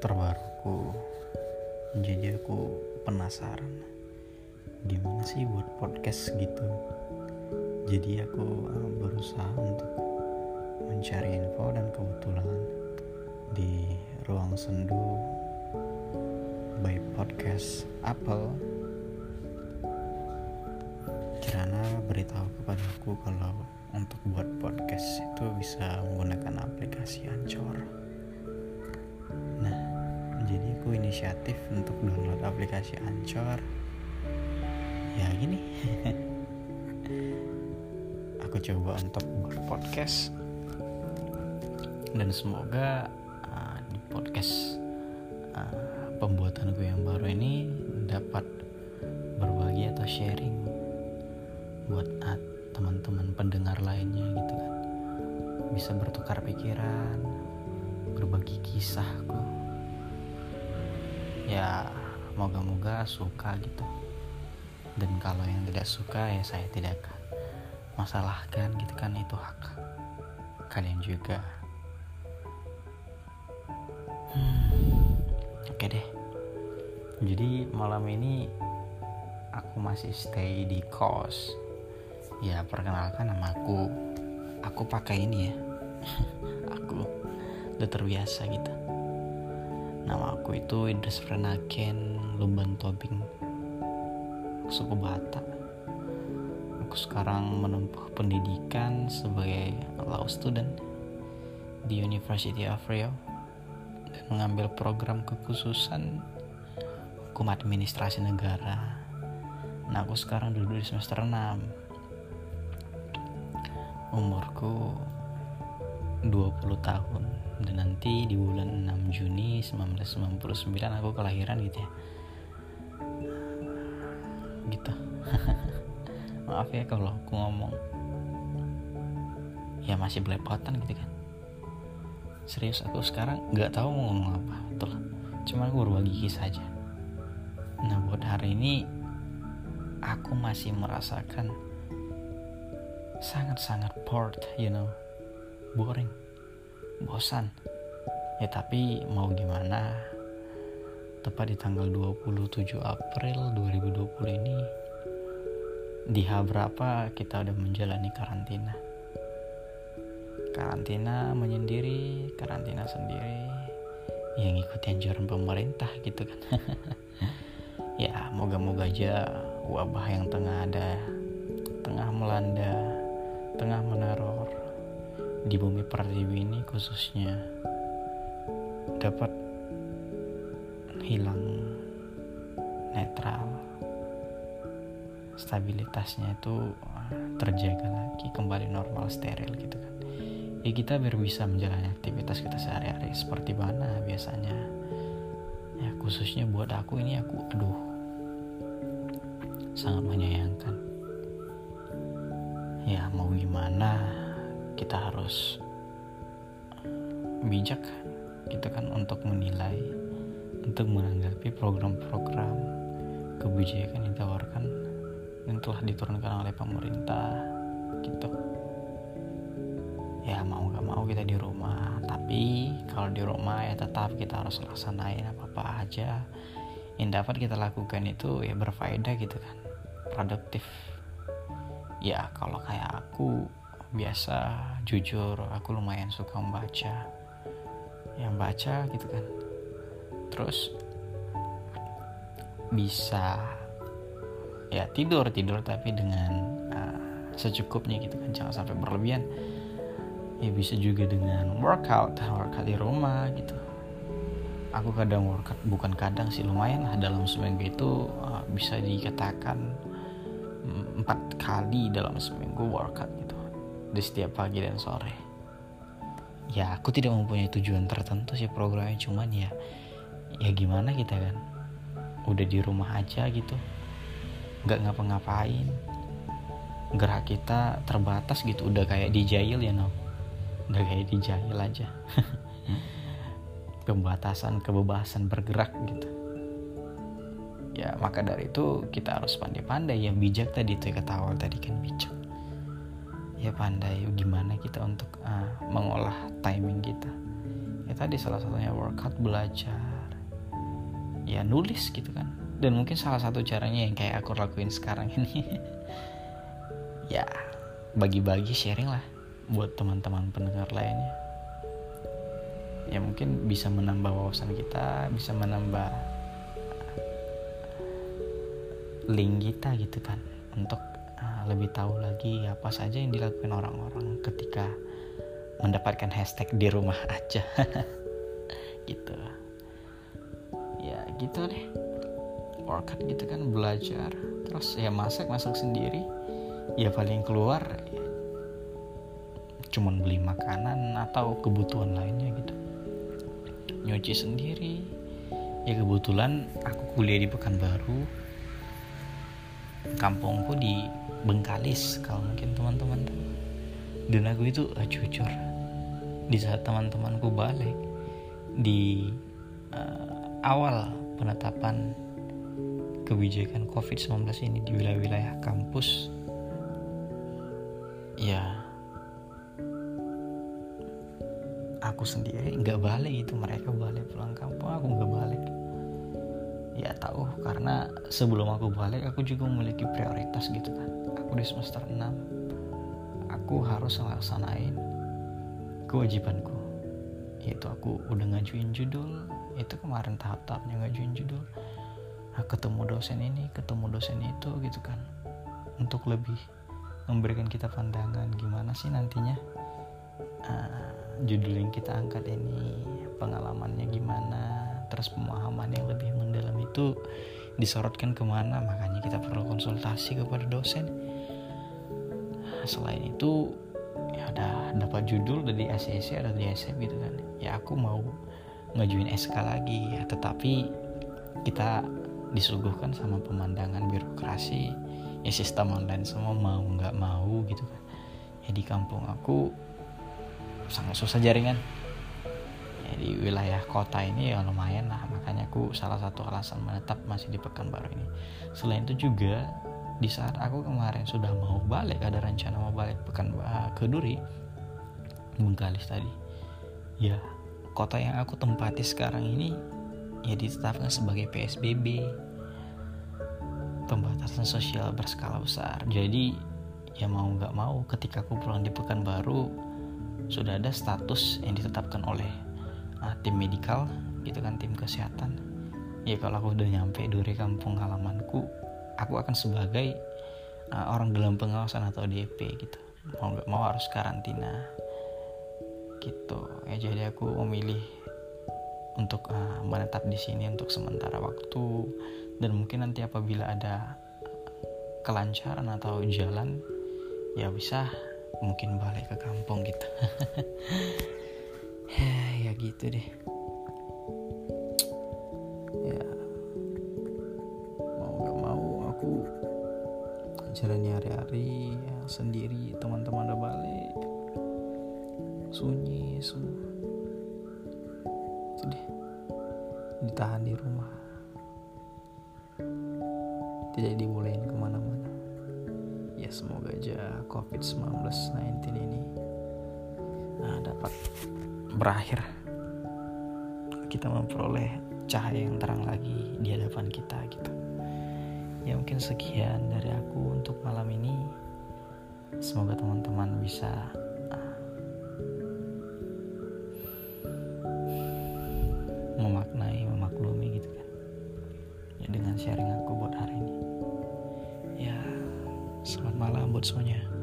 terbaruku. Jadi aku penasaran gimana sih buat podcast gitu. Jadi aku berusaha untuk mencari info, dan kebetulan di Ruang Sendu by podcast Apple Kirana beritahu kepadaku kalau untuk buat podcast itu bisa menggunakan aplikasi Anchor. Nah, jadi aku inisiatif untuk download aplikasi Anchor. Ya gini, aku coba untuk buat podcast, dan semoga di podcast pembuatanku yang baru ini dapat berbagi atau sharing buat teman-teman pendengar lainnya gitu kan, bisa bertukar pikiran, berbagi kisahku. Ya moga-moga suka gitu, dan kalau yang tidak suka ya saya tidak akan masalahkan gitu kan, itu hak kalian juga. Oke deh, jadi malam ini aku masih stay di kos. Ya perkenalkan, nama aku pakai ini ya. Aku udah terbiasa gitu. Nama aku itu Indra Pranakan Lumban Tobing, suku Batak. Aku sekarang menempuh pendidikan sebagai law student di University of Rio, dan mengambil program kekhususan Hukum Administrasi Negara. Nah, aku sekarang duduk di semester 6. Umurku 20 tahun, dan nanti di bulan 6 Juni 1999 aku kelahiran gitu ya. Gitu. Maaf ya kalau aku ngomong ya masih belepotan gitu kan. Serius, aku sekarang gak tahu mau ngomong apa, betul. Cuman aku berbagi kisah aja. Nah, buat hari ini aku masih merasakan sangat-sangat bored, boring, bosan. Ya tapi mau gimana? Tepat di tanggal 27 April 2020 ini, di H berapa kita udah menjalani karantina. Karantina menyendiri, karantina sendiri, yang ngikutin anjuran pemerintah gitu kan. Ya moga-moga aja wabah yang tengah melanda, tengah meneror di bumi pertiwi ini khususnya, dapat hilang netral, stabilitasnya itu terjaga lagi, kembali normal, steril gitu kan. Ya kita biar bisa menjalani aktivitas kita sehari-hari seperti mana biasanya. Ya khususnya buat aku ini, aduh sangat menyayangkan. Ya mau gimana, kita harus bijak gitu kan untuk menilai, untuk menanggapi program-program kebijakan yang ditawarkan yang telah diturunkan oleh pemerintah gitu. Ya mau gak mau kita di rumah, tapi kalau di rumah ya tetap kita harus laksanain apa-apa aja yang dapat kita lakukan itu ya berfaedah gitu kan, produktif. Ya kalau kayak aku biasa, jujur aku lumayan suka membaca, yang baca gitu kan. Terus bisa ya tidur tapi dengan secukupnya gitu kan, jangan sampai berlebihan. Ya bisa juga dengan workout di rumah gitu. Aku kadang workout, bukan kadang sih, lumayan lah, dalam seminggu itu bisa dikatakan 4 kali dalam seminggu workout gitu, di setiap pagi dan sore. Ya aku tidak mempunyai tujuan tertentu sih programnya, cuman ya gimana kita kan udah di rumah aja gitu, gak ngapa-ngapain, gerak kita terbatas gitu, udah kayak dijahil udah kayak dijahil aja. Kebebasan bergerak gitu. Ya maka dari itu kita harus pandai-pandai, yang bijak tadi itu kata awal tadi kan, bijak ya pandai gimana kita untuk mengolah timing kita. ya tadi salah satunya workout, belajar, ya nulis gitu kan. Dan mungkin salah satu caranya yang kayak aku lakuin sekarang ini ya bagi-bagi sharing lah buat teman-teman pendengar lainnya. Ya mungkin bisa menambah wawasan kita, bisa menambah link kita gitu kan, untuk lebih tahu lagi apa saja yang dilakukan orang-orang ketika mendapatkan hashtag di rumah aja gitu. Ya gitu deh, workout gitu kan, belajar, terus ya masak sendiri, ya paling keluar ya cuman beli makanan atau kebutuhan lainnya gitu, nyuci sendiri. Ya kebetulan aku kuliah di Pekanbaru, kampungku di Bengkalis kalau mungkin teman-teman tahu. Dan aku itu jujur, di saat teman-temanku balik di awal penetapan kebijakan COVID-19 ini di wilayah-wilayah kampus, ya aku sendiri nggak balik itu, mereka balik pulang kampung, aku nggak balik. Ya tahu, karena sebelum aku balik aku juga memiliki prioritas gitu kan. Aku di semester 6, aku harus melaksanain kewajibanku, yaitu aku udah ngajuin judul itu kemarin, tahap-tahapnya ngajuin judul, ketemu dosen ini, ketemu dosen itu gitu kan, untuk lebih memberikan kita pandangan gimana sih nantinya judul yang kita angkat ini, pengalamannya gimana, terus pemahaman yang lebih mendalam itu disorotkan kemana. Makanya kita perlu konsultasi kepada dosen. Selain itu ya ada dapat judul dari ACC, ada di ACC gitu kan. Ya aku mau ngajuin SK lagi ya, tetapi kita disuguhkan sama pemandangan birokrasi, ya sistem online semua, mau nggak mau gitu kan. Ya di kampung aku sangat susah jaringan. Di wilayah kota ini ya lumayan lah, makanya aku salah satu alasan menetap masih di Pekanbaru ini. Selain itu juga di saat aku kemarin sudah mau balik, ada rencana mau balik ke Duri, Bengkalis tadi, ya kota yang aku tempati sekarang ini ya ditetapkan sebagai PSBB, pembatasan sosial berskala besar. Jadi ya mau nggak mau ketika aku pulang di Pekanbaru sudah ada status yang ditetapkan oleh tim medikal gitu kan, tim kesehatan. Ya kalau aku udah nyampe Duri, kampung halamanku, aku akan sebagai orang dalam pengawasan atau DP gitu. Mau nggak mau harus karantina gitu. Ya jadi aku memilih untuk menetap di sini untuk sementara waktu, dan mungkin nanti apabila ada kelancaran atau jalan ya bisa mungkin balik ke kampung gitu. Ya gitu deh. Ya mau gak mau aku jalannya hari-hari ya, sendiri, teman-teman udah balik, sunyi semua. Sedih, ditahan di rumah, tidak dibolehin kemana-mana. Ya semoga aja COVID-19 ini dapat berakhir, kita memperoleh cahaya yang terang lagi di hadapan kita gitu. Ya mungkin sekian dari aku untuk malam ini. Semoga teman-teman bisa memaklumi gitu kan, ya dengan sharing aku buat hari ini. Ya selamat malam buat semuanya.